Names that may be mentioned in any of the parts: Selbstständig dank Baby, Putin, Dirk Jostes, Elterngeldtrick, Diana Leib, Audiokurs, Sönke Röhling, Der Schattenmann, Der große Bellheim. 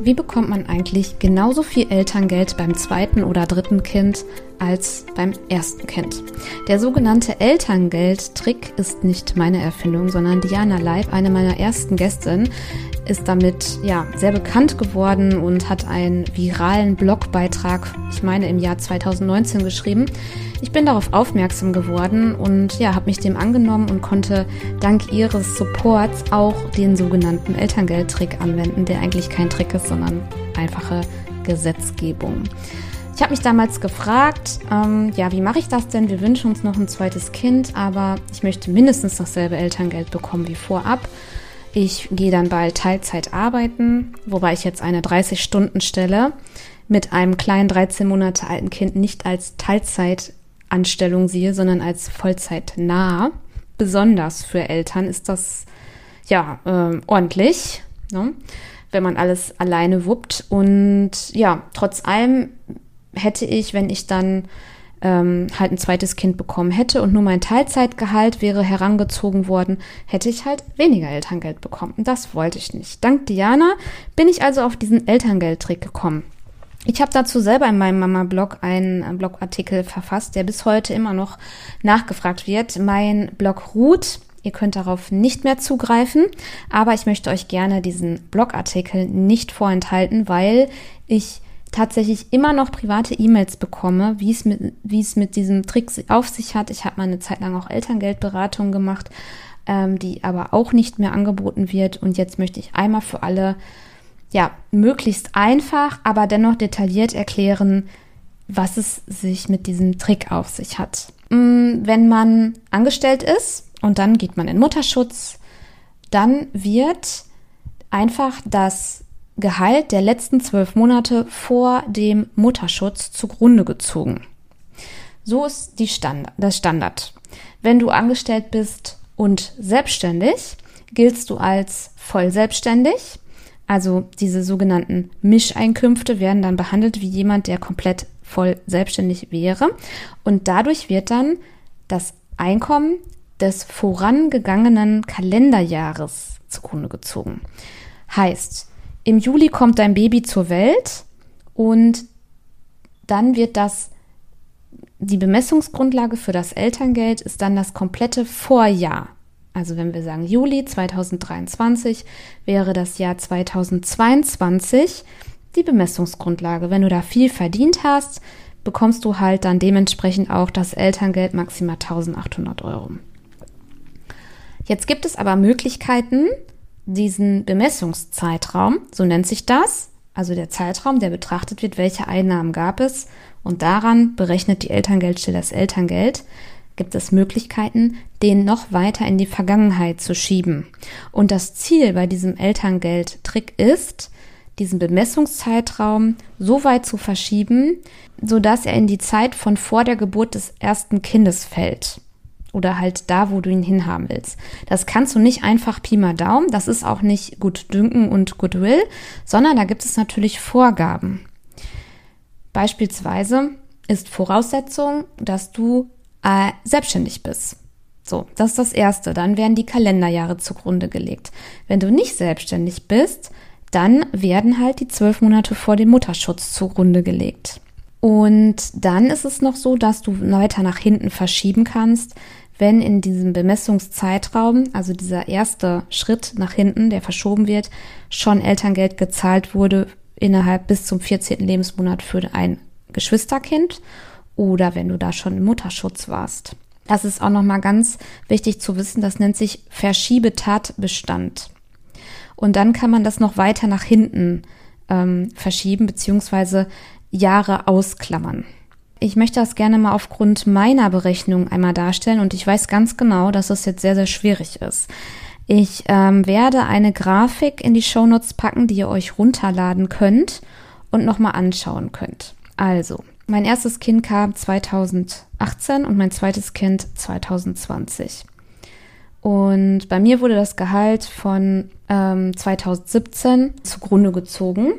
Wie bekommt man eigentlich genauso viel Elterngeld beim zweiten oder dritten Kind als beim ersten Kind? Der sogenannte Elterngeldtrick ist nicht meine Erfindung, sondern Diana Leib, eine meiner ersten Gästinnen, ist damit sehr bekannt geworden und hat einen viralen Blogbeitrag, ich meine im Jahr 2019 geschrieben. Ich bin darauf aufmerksam geworden und habe mich dem angenommen und konnte dank ihres Supports auch den sogenannten Elterngeldtrick anwenden, der eigentlich kein Trick ist, sondern einfache Gesetzgebung. Ich habe mich damals gefragt, wie mache ich das denn? Wir wünschen uns noch ein zweites Kind, aber ich möchte mindestens dasselbe Elterngeld bekommen wie vorab. Ich gehe dann bald Teilzeit arbeiten, wobei ich jetzt eine 30-Stunden-Stelle mit einem kleinen 13 Monate alten Kind nicht als Teilzeitanstellung sehe, sondern als vollzeitnah. Besonders für Eltern ist das ordentlich, ne? Wenn man alles alleine wuppt. Und trotz allem hätte ich, wenn ich dann halt ein zweites Kind bekommen hätte und nur mein Teilzeitgehalt wäre herangezogen worden, hätte ich halt weniger Elterngeld bekommen. Und das wollte ich nicht. Dank Diana bin ich also auf diesen Elterngeldtrick gekommen. Ich habe dazu selber in meinem Mama-Blog einen Blogartikel verfasst, der bis heute immer noch nachgefragt wird. Mein Blog ruht. Ihr könnt darauf nicht mehr zugreifen, aber ich möchte euch gerne diesen Blogartikel nicht vorenthalten, weil ich tatsächlich immer noch private E-Mails bekomme, wie es mit diesem Trick auf sich hat. Ich habe mal eine Zeit lang auch Elterngeldberatung gemacht, die aber auch nicht mehr angeboten wird. Und jetzt möchte ich einmal für alle, möglichst einfach, aber dennoch detailliert erklären, was es sich mit diesem Trick auf sich hat. Wenn man angestellt ist, und dann geht man in Mutterschutz, dann wird einfach das Gehalt der letzten 12 Monate vor dem Mutterschutz zugrunde gezogen. So ist das Standard. Wenn du angestellt bist und selbstständig, giltst du als voll selbstständig. Also diese sogenannten Mischeinkünfte werden dann behandelt wie jemand, der komplett voll selbstständig wäre. Und dadurch wird dann das Einkommen des vorangegangenen Kalenderjahres zugrunde gezogen. Heißt, im Juli kommt dein Baby zur Welt und dann wird die Bemessungsgrundlage für das Elterngeld ist dann das komplette Vorjahr. Also wenn wir sagen Juli 2023, wäre das Jahr 2022 die Bemessungsgrundlage. Wenn du da viel verdient hast, bekommst du halt dann dementsprechend auch das Elterngeld maximal 1.800 €. Jetzt gibt es aber Möglichkeiten, diesen Bemessungszeitraum, so nennt sich das, also der Zeitraum, der betrachtet wird, welche Einnahmen gab es und daran berechnet die Elterngeldstelle das Elterngeld, gibt es Möglichkeiten, den noch weiter in die Vergangenheit zu schieben. Und das Ziel bei diesem Elterngeldtrick ist, diesen Bemessungszeitraum so weit zu verschieben, sodass er in die Zeit von vor der Geburt des ersten Kindes fällt. Oder halt da, wo du ihn hinhaben willst. Das kannst du nicht einfach Pi mal Daumen, das ist auch nicht Gutdünken und Goodwill, sondern da gibt es natürlich Vorgaben. Beispielsweise ist Voraussetzung, dass du selbstständig bist. So, das ist das Erste. Dann werden die Kalenderjahre zugrunde gelegt. Wenn du nicht selbstständig bist, dann werden halt die 12 Monate vor dem Mutterschutz zugrunde gelegt. Und dann ist es noch so, dass du weiter nach hinten verschieben kannst, wenn in diesem Bemessungszeitraum, also dieser erste Schritt nach hinten, der verschoben wird, schon Elterngeld gezahlt wurde innerhalb bis zum 14. Lebensmonat für ein Geschwisterkind oder wenn du da schon im Mutterschutz warst. Das ist auch nochmal ganz wichtig zu wissen, das nennt sich Verschiebetatbestand. Und dann kann man das noch weiter nach hinten verschieben bzw. Jahre ausklammern. Ich möchte das gerne mal aufgrund meiner Berechnung einmal darstellen und ich weiß ganz genau, dass das jetzt sehr, sehr schwierig ist. Ich werde eine Grafik in die Shownotes packen, die ihr euch runterladen könnt und nochmal anschauen könnt. Also, mein erstes Kind kam 2018 und mein zweites Kind 2020. Und bei mir wurde das Gehalt von 2017 zugrunde gezogen,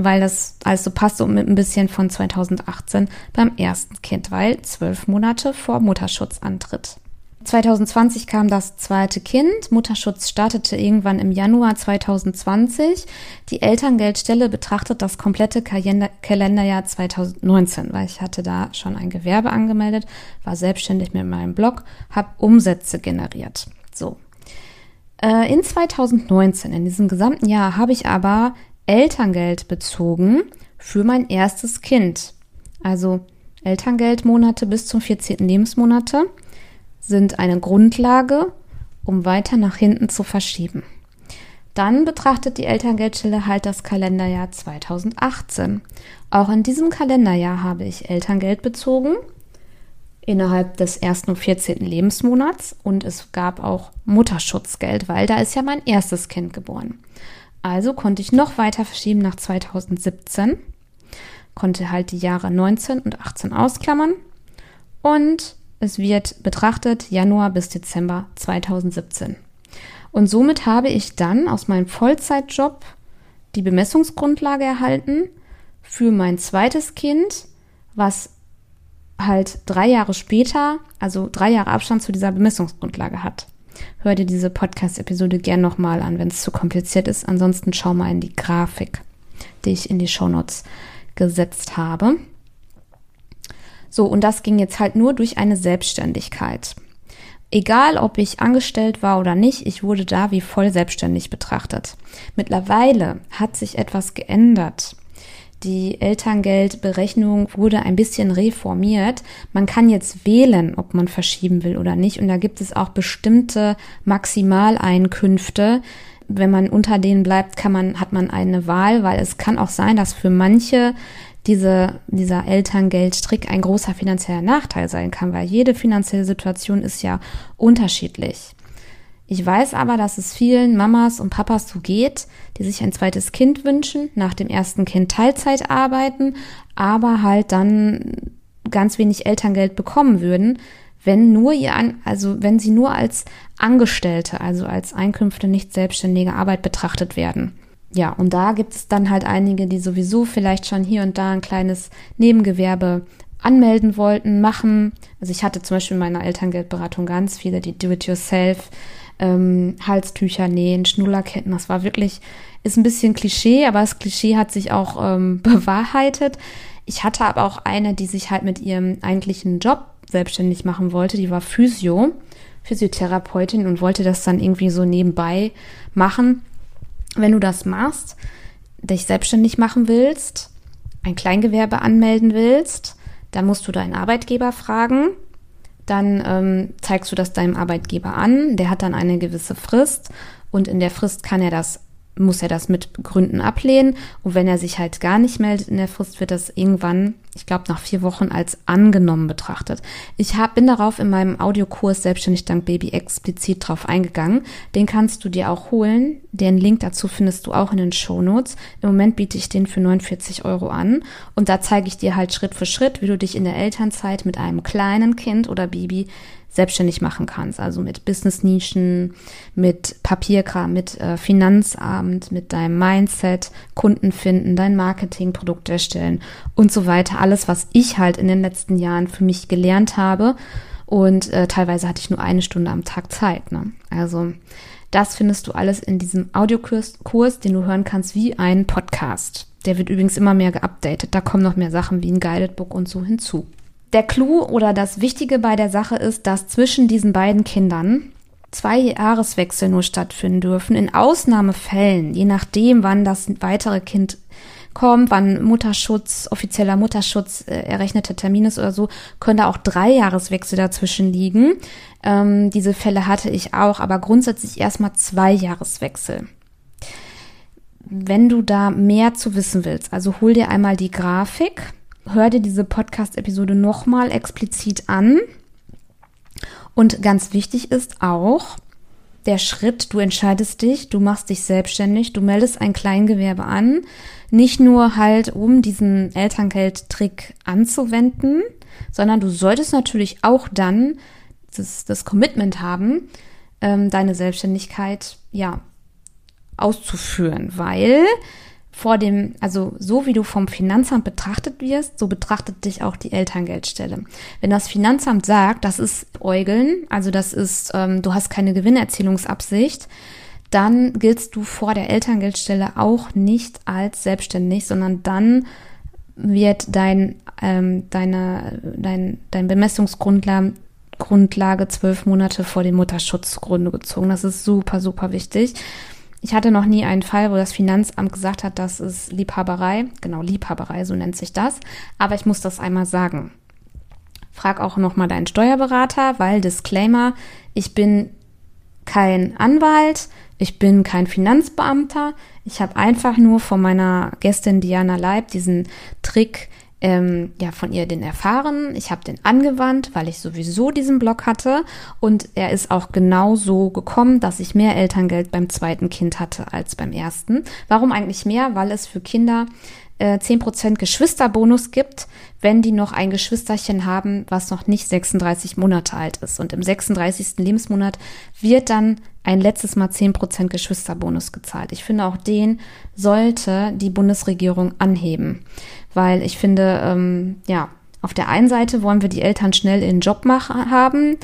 weil das also passt und mit ein bisschen von 2018 beim ersten Kind, weil 12 Monate vor Mutterschutzantritt. 2020 kam das zweite Kind. Mutterschutz startete irgendwann im Januar 2020. Die Elterngeldstelle betrachtet das komplette Kalenderjahr 2019, weil ich hatte da schon ein Gewerbe angemeldet, war selbstständig mit meinem Blog, habe Umsätze generiert. So. In 2019, in diesem gesamten Jahr, habe ich aber Elterngeld bezogen für mein erstes Kind. Also Elterngeldmonate bis zum 14. Lebensmonate sind eine Grundlage, um weiter nach hinten zu verschieben. Dann betrachtet die Elterngeldstelle halt das Kalenderjahr 2018. Auch in diesem Kalenderjahr habe ich Elterngeld bezogen, innerhalb des ersten und 14. Lebensmonats. Und es gab auch Mutterschutzgeld, weil da ist ja mein erstes Kind geboren. Also konnte ich noch weiter verschieben nach 2017, konnte halt die Jahre 19 und 18 ausklammern und es wird betrachtet Januar bis Dezember 2017. Und somit habe ich dann aus meinem Vollzeitjob die Bemessungsgrundlage erhalten für mein zweites Kind, was halt 3 Jahre später, also 3 Jahre Abstand zu dieser Bemessungsgrundlage hat. Hör dir diese Podcast-Episode gern nochmal an, wenn es zu kompliziert ist. Ansonsten schau mal in die Grafik, die ich in die Shownotes gesetzt habe. So, und das ging jetzt halt nur durch eine Selbstständigkeit. Egal, ob ich angestellt war oder nicht, ich wurde da wie voll selbstständig betrachtet. Mittlerweile hat sich etwas geändert. Die Elterngeldberechnung wurde ein bisschen reformiert. Man kann jetzt wählen, ob man verschieben will oder nicht. Und da gibt es auch bestimmte Maximaleinkünfte. Wenn man unter denen bleibt, hat man eine Wahl, weil es kann auch sein, dass für manche dieser Elterngeldtrick ein großer finanzieller Nachteil sein kann, weil jede finanzielle Situation ist ja unterschiedlich. Ich weiß aber, dass es vielen Mamas und Papas so geht, die sich ein zweites Kind wünschen, nach dem ersten Kind Teilzeit arbeiten, aber halt dann ganz wenig Elterngeld bekommen würden, wenn sie nur als Angestellte, also als Einkünfte nicht selbstständige Arbeit betrachtet werden. Ja, und da gibt es dann halt einige, die sowieso vielleicht schon hier und da ein kleines Nebengewerbe anmelden wollten, machen. Also ich hatte zum Beispiel in meiner Elterngeldberatung ganz viele, die Do-it-yourself, Halstücher nähen, Schnullerketten. Das war wirklich, ist ein bisschen Klischee, aber das Klischee hat sich auch bewahrheitet. Ich hatte aber auch eine, die sich halt mit ihrem eigentlichen Job selbstständig machen wollte. Die war Physiotherapeutin und wollte das dann irgendwie so nebenbei machen. Wenn du das machst, dich selbstständig machen willst, ein Kleingewerbe anmelden willst, dann musst du deinen Arbeitgeber fragen, dann zeigst du das deinem Arbeitgeber an, der hat dann eine gewisse Frist und in der Frist muss er das mit Gründen ablehnen und wenn er sich halt gar nicht meldet in der Frist, wird das irgendwann, ich glaube nach 4 Wochen, als angenommen betrachtet. Ich bin darauf in meinem Audiokurs Selbstständig dank Baby explizit drauf eingegangen. Den kannst du dir auch holen. Den Link dazu findest du auch in den Shownotes. Im Moment biete ich den für 49 € an und da zeige ich dir halt Schritt für Schritt, wie du dich in der Elternzeit mit einem kleinen Kind oder Baby selbstständig machen kannst, also mit Business-Nischen, mit Papierkram, mit Finanzamt, mit deinem Mindset, Kunden finden, dein Marketing, Produkt erstellen und so weiter. Alles, was ich halt in den letzten Jahren für mich gelernt habe und teilweise hatte ich nur 1 Stunde am Tag Zeit. Ne? Also das findest du alles in diesem Audiokurs, den du hören kannst wie ein Podcast. Der wird übrigens immer mehr geupdatet, da kommen noch mehr Sachen wie ein Guided Book und so hinzu. Der Clou oder das Wichtige bei der Sache ist, dass zwischen diesen beiden Kindern 2 Jahreswechsel nur stattfinden dürfen. In Ausnahmefällen, je nachdem, wann das weitere Kind kommt, wann Mutterschutz, offizieller Mutterschutz errechneter Termin ist oder so, können da auch 3 Jahreswechsel dazwischen liegen. Diese Fälle hatte ich auch, aber grundsätzlich erstmal 2 Jahreswechsel. Wenn du da mehr zu wissen willst, also hol dir einmal die Grafik. Hör dir diese Podcast-Episode nochmal explizit an. Und ganz wichtig ist auch der Schritt, du entscheidest dich, du machst dich selbstständig, du meldest ein Kleingewerbe an. Nicht nur halt, um diesen Elterngeldtrick anzuwenden, sondern du solltest natürlich auch dann das Commitment haben, deine Selbstständigkeit ja auszuführen, weil so wie du vom Finanzamt betrachtet wirst, so betrachtet dich auch die Elterngeldstelle. Wenn das Finanzamt sagt, das ist Äugeln, also das ist, du hast keine Gewinnerzielungsabsicht, dann giltst du vor der Elterngeldstelle auch nicht als selbstständig, sondern dann wird dein Bemessungsgrundlage 12 Monate vor dem Mutterschutz zugrunde gezogen. Das ist super, super wichtig. Ich hatte noch nie einen Fall, wo das Finanzamt gesagt hat, das ist Liebhaberei. Genau, Liebhaberei, so nennt sich das. Aber ich muss das einmal sagen. Frag auch nochmal deinen Steuerberater, weil Disclaimer, ich bin kein Anwalt, ich bin kein Finanzbeamter. Ich habe einfach nur von meiner Gästin Diana Leib diesen Trick von ihr den erfahren. Ich habe den angewandt, weil ich sowieso diesen Blog hatte, und er ist auch genau so gekommen, dass ich mehr Elterngeld beim zweiten Kind hatte als beim ersten. Warum eigentlich mehr? Weil es für Kinder 10% Geschwisterbonus gibt, wenn die noch ein Geschwisterchen haben, was noch nicht 36 Monate alt ist. Und im 36. Lebensmonat wird dann ein letztes Mal 10% Geschwisterbonus gezahlt. Ich finde, auch den sollte die Bundesregierung anheben, weil ich finde, auf der einen Seite wollen wir die Eltern schnell in den Job machen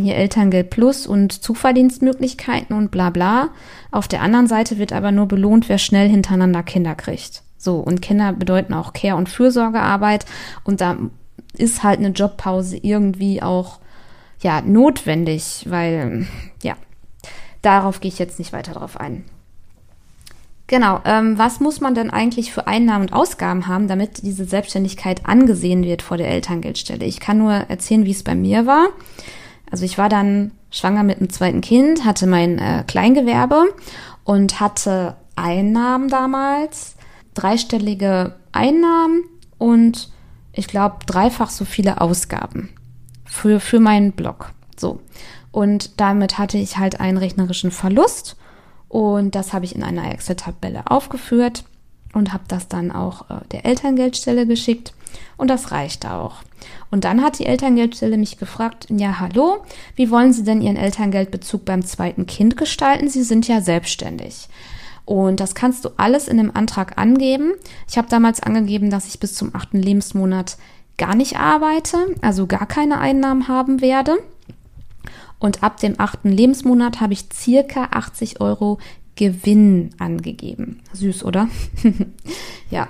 hier Elterngeld Plus und Zuverdienstmöglichkeiten und bla bla. Auf der anderen Seite wird aber nur belohnt, wer schnell hintereinander Kinder kriegt. So, und Kinder bedeuten auch Care- und Fürsorgearbeit, und da ist halt eine Jobpause irgendwie auch notwendig, weil darauf gehe ich jetzt nicht weiter drauf ein. Genau, was muss man denn eigentlich für Einnahmen und Ausgaben haben, damit diese Selbstständigkeit angesehen wird vor der Elterngeldstelle? Ich kann nur erzählen, wie es bei mir war. Also ich war dann schwanger mit dem zweiten Kind, hatte mein Kleingewerbe und hatte Einnahmen damals, dreistellige Einnahmen und ich glaube 3-fach so viele Ausgaben für meinen Blog. So. Und damit hatte ich halt einen rechnerischen Verlust, und das habe ich in einer Excel-Tabelle aufgeführt und habe das dann auch der Elterngeldstelle geschickt, und das reichte auch. Und dann hat die Elterngeldstelle mich gefragt, ja hallo, wie wollen Sie denn Ihren Elterngeldbezug beim zweiten Kind gestalten? Sie sind ja selbstständig. Und das kannst du alles in dem Antrag angeben. Ich habe damals angegeben, dass ich bis zum 8. Lebensmonat gar nicht arbeite, also gar keine Einnahmen haben werde. Und ab dem 8. Lebensmonat habe ich circa 80 € Gewinn angegeben. Süß, oder? Ja.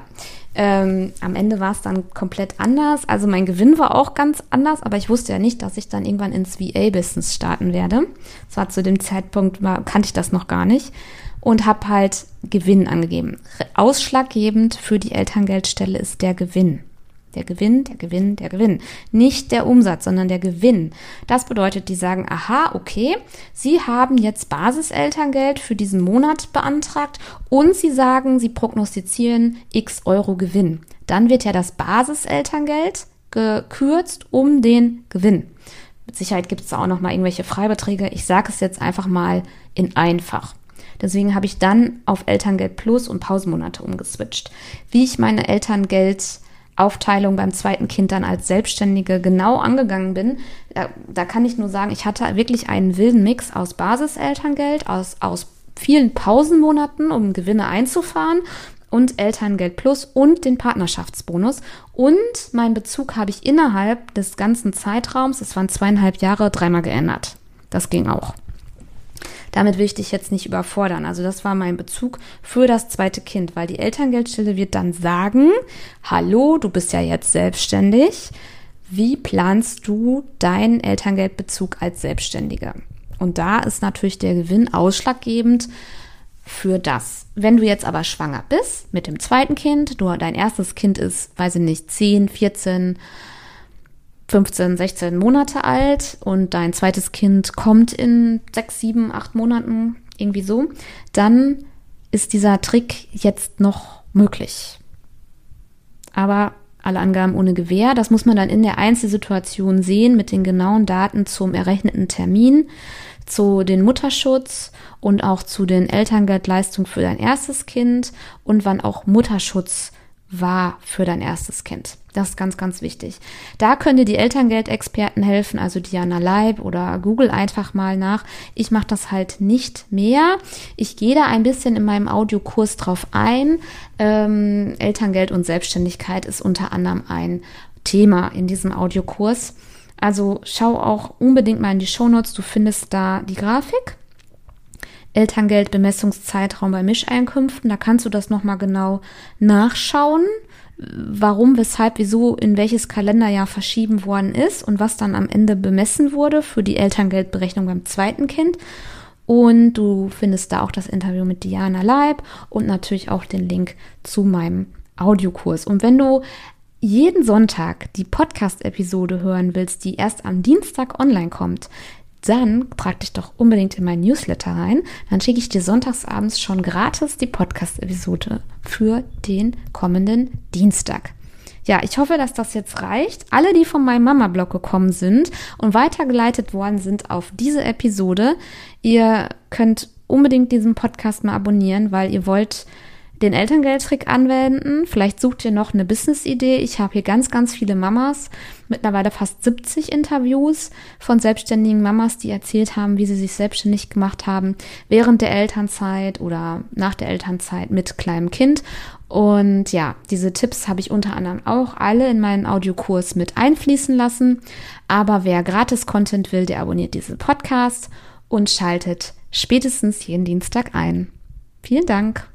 Am Ende war es dann komplett anders. Also mein Gewinn war auch ganz anders, aber ich wusste ja nicht, dass ich dann irgendwann ins VA-Business starten werde. Das war zu dem Zeitpunkt, kannte ich das noch gar nicht. Und habe halt Gewinn angegeben. Ausschlaggebend für die Elterngeldstelle ist der Gewinn. Der Gewinn, der Gewinn, der Gewinn. Nicht der Umsatz, sondern der Gewinn. Das bedeutet, die sagen, aha, okay, Sie haben jetzt Basiselterngeld für diesen Monat beantragt und Sie sagen, Sie prognostizieren x € Gewinn. Dann wird ja das Basiselterngeld gekürzt um den Gewinn. Mit Sicherheit gibt es da auch nochmal irgendwelche Freibeträge. Ich sage es jetzt einfach mal in einfach. Deswegen habe ich dann auf Elterngeld Plus und Pausenmonate umgeswitcht. Wie ich meine Elterngeldaufteilung beim zweiten Kind dann als Selbstständige genau angegangen bin, da kann ich nur sagen, ich hatte wirklich einen wilden Mix aus Basiselterngeld, aus vielen Pausenmonaten, um Gewinne einzufahren, und Elterngeld Plus und den Partnerschaftsbonus. Und meinen Bezug habe ich innerhalb des ganzen Zeitraums, das waren 2,5 Jahre, 3-mal geändert. Das ging auch. Damit will ich dich jetzt nicht überfordern. Also das war mein Bezug für das zweite Kind, weil die Elterngeldstelle wird dann sagen, hallo, du bist ja jetzt selbstständig. Wie planst du deinen Elterngeldbezug als Selbstständige? Und da ist natürlich der Gewinn ausschlaggebend für das. Wenn du jetzt aber schwanger bist mit dem zweiten Kind, dein erstes Kind ist, 10, 14, 15, 16 Monate alt und dein zweites Kind kommt in 6, 7, 8 Monaten, irgendwie so, dann ist dieser Trick jetzt noch möglich. Aber alle Angaben ohne Gewähr, das muss man dann in der Einzelsituation sehen mit den genauen Daten zum errechneten Termin, zu den Mutterschutz und auch zu den Elterngeldleistungen für dein erstes Kind und wann auch Mutterschutz war für dein erstes Kind. Das ist ganz, ganz wichtig. Da können dir die Elterngeldexperten helfen, also Diana Leib oder Google einfach mal nach. Ich mache das halt nicht mehr. Ich gehe da ein bisschen in meinem Audiokurs drauf ein. Elterngeld und Selbstständigkeit ist unter anderem ein Thema in diesem Audiokurs. Also schau auch unbedingt mal in die Shownotes. Du findest da die Grafik. Elterngeld, Bemessungszeitraum bei Mischeinkünften. Da kannst du das nochmal genau nachschauen, warum, weshalb, wieso, in welches Kalenderjahr verschieben worden ist und was dann am Ende bemessen wurde für die Elterngeldberechnung beim zweiten Kind. Und du findest da auch das Interview mit Diana Leib und natürlich auch den Link zu meinem Audiokurs. Und wenn du jeden Sonntag die Podcast-Episode hören willst, die erst am Dienstag online kommt, dann trag dich doch unbedingt in meinen Newsletter rein. Dann schicke ich dir sonntagsabends schon gratis die Podcast-Episode für den kommenden Dienstag. Ja, ich hoffe, dass das jetzt reicht. Alle, die von meinem Mama-Blog gekommen sind und weitergeleitet worden sind auf diese Episode, ihr könnt unbedingt diesen Podcast mal abonnieren, weil ihr wollt den Elterngeldtrick anwenden. Vielleicht sucht ihr noch eine Business-Idee. Ich habe hier ganz, ganz viele Mamas, mittlerweile fast 70 Interviews von selbstständigen Mamas, die erzählt haben, wie sie sich selbstständig gemacht haben während der Elternzeit oder nach der Elternzeit mit kleinem Kind. Und ja, diese Tipps habe ich unter anderem auch alle in meinen Audiokurs mit einfließen lassen. Aber wer gratis Content will, der abonniert diesen Podcast und schaltet spätestens jeden Dienstag ein. Vielen Dank.